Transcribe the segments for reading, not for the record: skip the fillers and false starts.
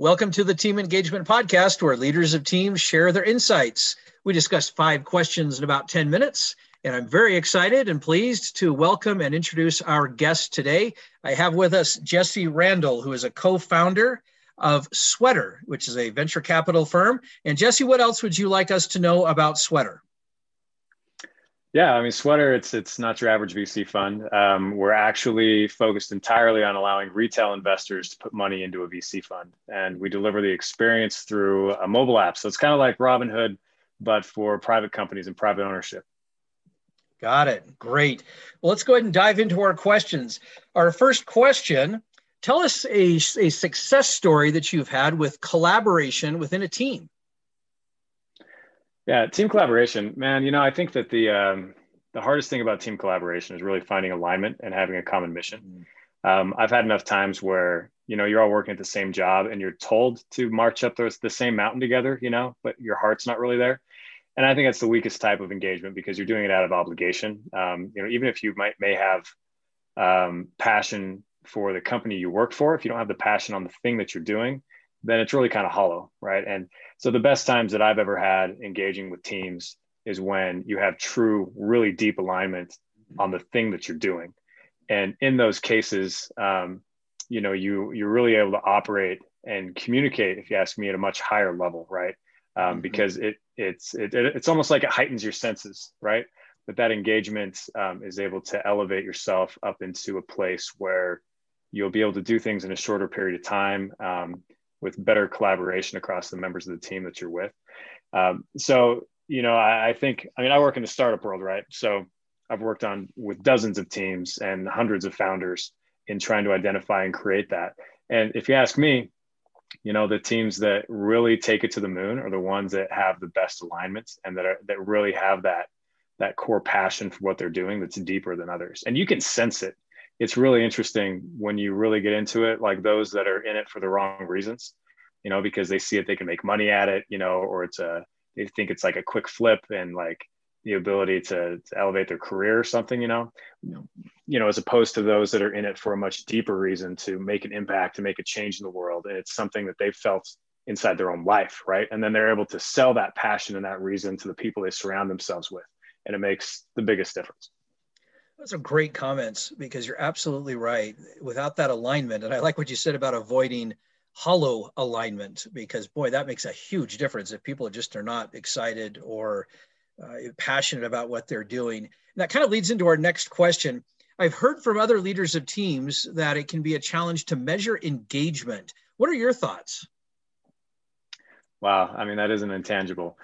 Welcome to the Team Engagement Podcast, where leaders of teams share their insights. We discussed 5 questions in about 10 minutes, and I'm very excited and pleased to welcome and introduce our guest today. I have with us Jesse Randall, who is a co-founder of Sweater, which is a venture capital firm. And Jesse, what else would you like us to know about Sweater? Yeah, I mean, Sweater, it's not your average VC fund. We're actually focused entirely on allowing retail investors to put money into a VC fund. And we deliver the experience through a mobile app. So it's kind of like Robinhood, but for private companies and private ownership. Got it. Great. Well, let's go ahead and dive into our questions. Our first question, tell us a success story that you've had with collaboration within a team. Yeah, team collaboration, man. You know, I think that the hardest thing about team collaboration is really finding alignment and having a common mission. I've had enough times where, you know, you're all working at the same job and you're told to march up the same mountain together, you know, but your heart's not really there. And I think that's the weakest type of engagement because you're doing it out of obligation. You know, even if you may have passion for the company you work for, if you don't have the passion on the thing that you're doing, then it's really kind of hollow, right? And so the best times that I've ever had engaging with teams is when you have true, really deep alignment on the thing that you're doing. And in those cases, you know, you're really able to operate and communicate, if you ask me, at a much higher level, right? Because it's almost like it heightens your senses, right? But that engagement is able to elevate yourself up into a place where you'll be able to do things in a shorter period of time, with better collaboration across the members of the team that you're with. So, you know, I mean, I work in the startup world, right? So I've worked with dozens of teams and hundreds of founders in trying to identify and create that. And if you ask me, you know, the teams that really take it to the moon are the ones that have the best alignments and that really have that core passion for what they're doing that's deeper than others. And you can sense it. It's really interesting when you really get into it, like those that are in it for the wrong reasons, you know, because they see it, they can make money at it, you know, or they think it's like a quick flip and like the ability to elevate their career or something, you know, as opposed to those that are in it for a much deeper reason to make an impact, to make a change in the world. And it's something that they've felt inside their own life, right? And then they're able to sell that passion and that reason to the people they surround themselves with. And it makes the biggest difference. Those are great comments because you're absolutely right. Without that alignment, and I like what you said about avoiding hollow alignment because, boy, that makes a huge difference if people just are not excited or passionate about what they're doing. And that kind of leads into our next question. I've heard from other leaders of teams that it can be a challenge to measure engagement. What are your thoughts? Wow. I mean, that is an intangible.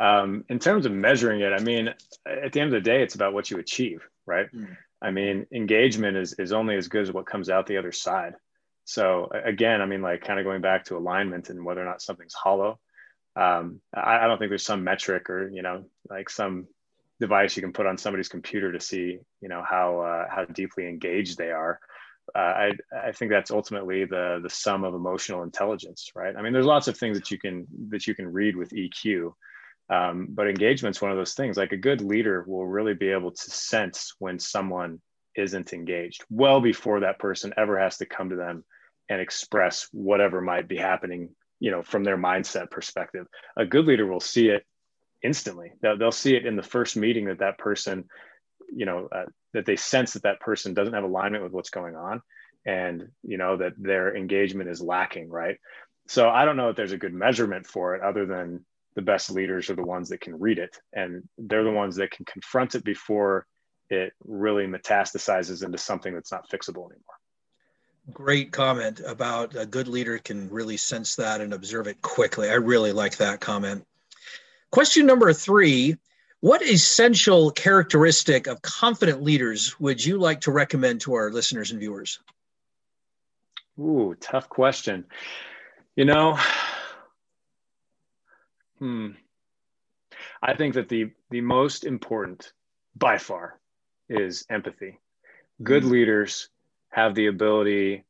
In terms of measuring it, I mean, at the end of the day, it's about what you achieve, right? Mm. I mean, engagement is only as good as what comes out the other side. So again, I mean, like kind of going back to alignment and whether or not something's hollow. I don't think there's some metric or, you know, like some device you can put on somebody's computer to see, you know, how deeply engaged they are. I think that's ultimately the sum of emotional intelligence, right? I mean, there's lots of things that you can read with EQ. But engagement's one of those things. Like a good leader will really be able to sense when someone isn't engaged well before that person ever has to come to them and express whatever might be happening, you know, from their mindset perspective. A good leader will see it instantly. They'll see it in the first meeting that person, you know, that they sense that person doesn't have alignment with what's going on and, you know, that their engagement is lacking, right? So I don't know if there's a good measurement for it other than the best leaders are the ones that can read it. And they're the ones that can confront it before it really metastasizes into something that's not fixable anymore. Great comment about a good leader can really sense that and observe it quickly. I really like that comment. Question number 3, what essential characteristic of confident leaders would you like to recommend to our listeners and viewers? Ooh, tough question. You know, I think that the most important by far is empathy. Good leaders have the ability,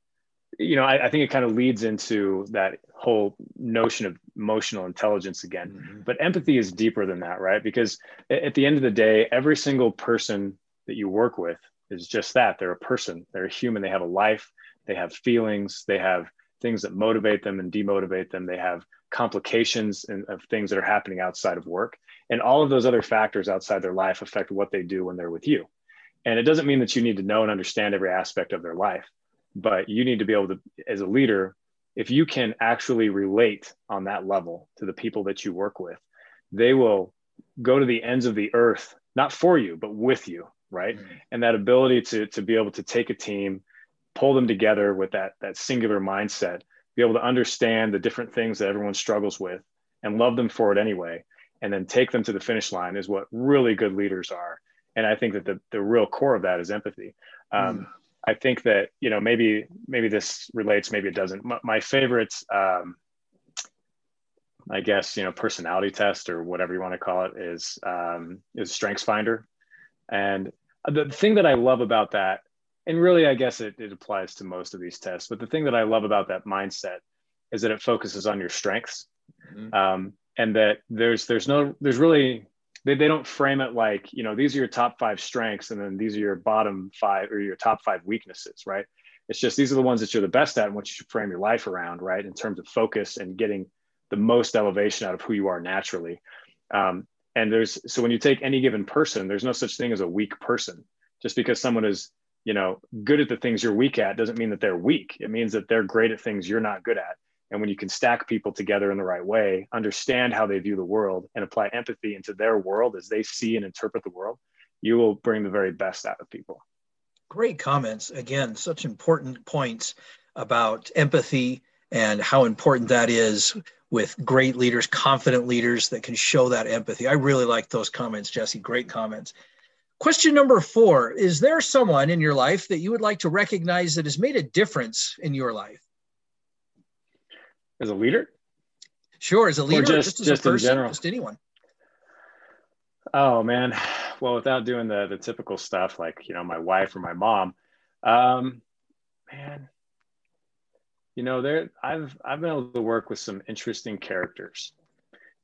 you know, I think it kind of leads into that whole notion of emotional intelligence again, but empathy is deeper than that, right? Because at the end of the day, every single person that you work with is just that. They're a person, they're a human, they have a life, they have feelings, they have things that motivate them and demotivate them. They have complications of things that are happening outside of work. And all of those other factors outside their life affect what they do when they're with you. And it doesn't mean that you need to know and understand every aspect of their life, but you need to be able to, as a leader, if you can actually relate on that level to the people that you work with, they will go to the ends of the earth, not for you, but with you, right? Mm-hmm. And that ability to be able to take a team, pull them together with that singular mindset, be able to understand the different things that everyone struggles with and love them for it anyway, and then take them to the finish line is what really good leaders are. And I think that the real core of that is empathy. I think that, you know, maybe this relates, maybe it doesn't. My favorite, I guess, you know, personality test or whatever you want to call it is StrengthsFinder. And the thing that I love about that, and really, I guess it applies to most of these tests, but the thing that I love about that mindset is that it focuses on your strengths. Mm-hmm. And that there's really, they don't frame it like, you know, these are your top five strengths and then these are your bottom five or your top five weaknesses, right? It's just, these are the ones that you're the best at and what you should frame your life around, right? In terms of focus and getting the most elevation out of who you are naturally. And so when you take any given person, there's no such thing as a weak person. Just because someone is, you know, good at the things you're weak at doesn't mean that they're weak. It means that they're great at things you're not good at. And when you can stack people together in the right way, understand how they view the world and apply empathy into their world as they see and interpret the world, you will bring the very best out of people. Great comments. Again, such important points about empathy and how important that is with great leaders, confident leaders that can show that empathy. I really like those comments, Jesse. Great comments. Question number 4, is there someone in your life that you would like to recognize that has made a difference in your life? As a leader? Sure, as a leader, or just as a person, in general. Just anyone. Oh, man. Well, without doing the typical stuff like, you know, my wife or my mom, man, you know, I've been able to work with some interesting characters.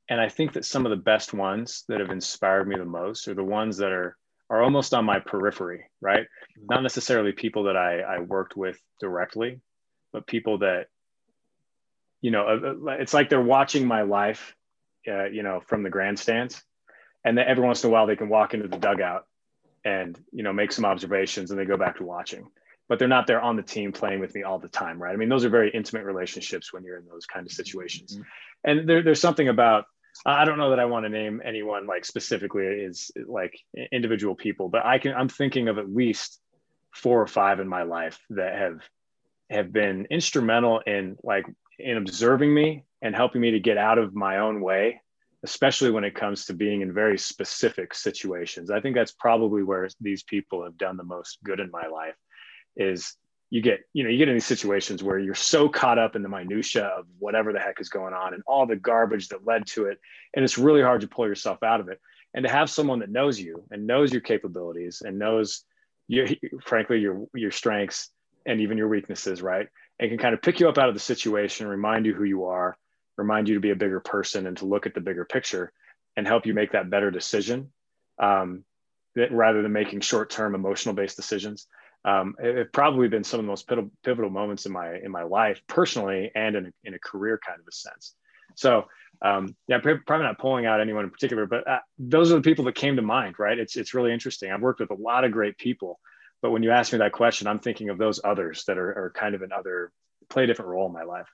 And I think that some of the best ones that have inspired me the most are the ones that are almost on my periphery, right? Not necessarily people that I worked with directly, but people that, you know, it's like they're watching my life, you know, from the grandstands, and then every once in a while they can walk into the dugout and, you know, make some observations and they go back to watching, but they're not there on the team playing with me all the time. Right. I mean, those are very intimate relationships when you're in those kind of situations. Mm-hmm. And there's something about, I don't know that I want to name anyone like specifically is like individual people, but I'm thinking of at least 4 or 5 in my life that have been instrumental in like, in observing me and helping me to get out of my own way, especially when it comes to being in very specific situations. I think that's probably where these people have done the most good in my life is you get in these situations where you're so caught up in the minutia of whatever the heck is going on and all the garbage that led to it. And it's really hard to pull yourself out of it. And to have someone that knows you and knows your capabilities and knows your strengths and even your weaknesses, right? And can kind of pick you up out of the situation, remind you who you are, remind you to be a bigger person and to look at the bigger picture and help you make that better decision rather than making short-term emotional-based decisions. It's probably been some of the most pivotal moments in my life personally and in a career kind of a sense. So yeah, probably not pulling out anyone in particular, but those are the people that came to mind, right? It's really interesting. I've worked with a lot of great people. But when you ask me that question, I'm thinking of those others that are kind of play a different role in my life.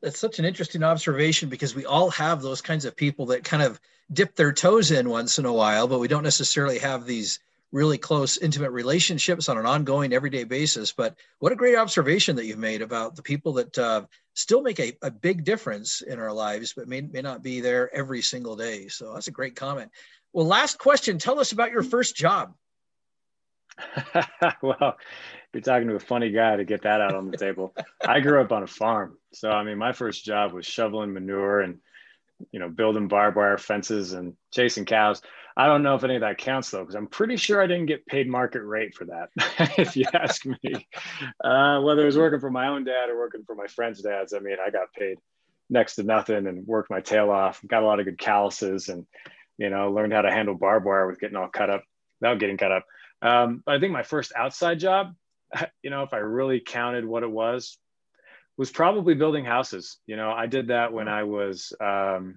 That's such an interesting observation because we all have those kinds of people that kind of dip their toes in once in a while, but we don't necessarily have these really close, intimate relationships on an ongoing, everyday basis. But what a great observation that you've made about the people that still make a big difference in our lives, but may not be there every single day. So that's a great comment. Well, last question, tell us about your first job. Well, you're talking to a funny guy to get that out on the table. I grew up on a farm. So, I mean, my first job was shoveling manure and, you know, building barbed wire fences and chasing cows. I don't know if any of that counts, though, because I'm pretty sure I didn't get paid market rate for that, if you ask me. Whether it was working for my own dad or working for my friend's dads, I mean, I got paid next to nothing and worked my tail off, got a lot of good calluses and, you know, learned how to handle barbed wire without getting cut up. But I think my first outside job, you know, if I really counted what it was, was probably building houses. You know, I did that when I was, so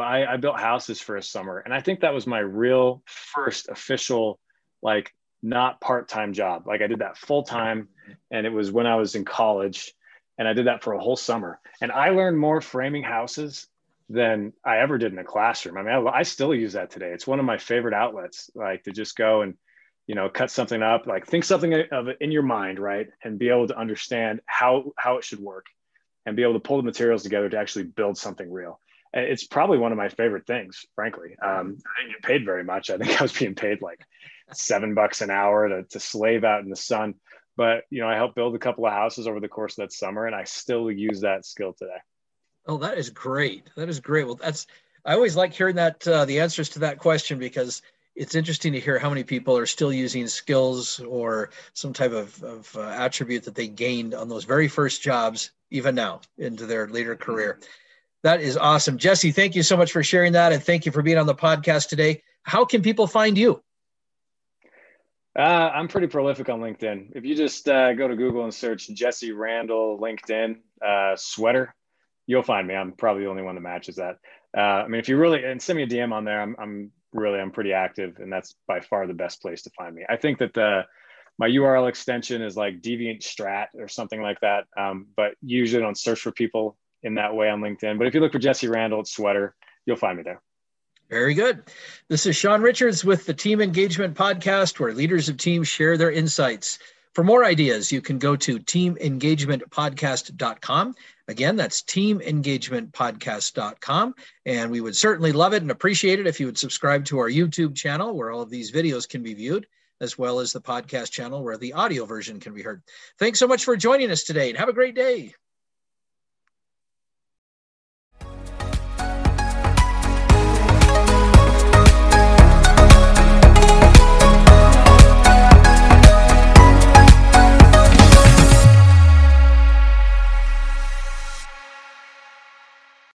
I built houses for a summer. And I think that was my real first official, like, not part-time job. Like, I did that full-time, and it was when I was in college, and I did that for a whole summer. And I learned more framing houses than I ever did in a classroom. I mean, I still use that today. It's one of my favorite outlets, like, to just go and, you know, cut something up, like think something of it in your mind, right? And be able to understand how it should work and be able to pull the materials together to actually build something real. It's probably one of my favorite things, frankly. I didn't get paid very much. I think I was being paid like $7 an hour to slave out in the sun. But, you know, I helped build a couple of houses over the course of that summer, and I still use that skill today. Oh, that is great. That is great. Well, I always like hearing that, the answers to that question, because it's interesting to hear how many people are still using skills or some type of attribute that they gained on those very first jobs, even now into their later career. That is awesome. Jesse, thank you so much for sharing that. And thank you for being on the podcast today. How can people find you? I'm pretty prolific on LinkedIn. If you just go to Google and search Jesse Randall, LinkedIn, Sweater, you'll find me. I'm probably the only one that matches that. I mean, if you really, and send me a DM on there, I'm pretty active, and that's by far the best place to find me. I think that my URL extension is like Deviant Strat or something like that. But usually don't search for people in that way on LinkedIn. But if you look for Jesse Randall at Sweater, you'll find me there. Very good. This is Sean Richards with the Team Engagement Podcast, where leaders of teams share their insights. For more ideas, you can go to teamengagementpodcast.com. Again, that's teamengagementpodcast.com. And we would certainly love it and appreciate it if you would subscribe to our YouTube channel, where all of these videos can be viewed, as well as the podcast channel where the audio version can be heard. Thanks so much for joining us today, and have a great day.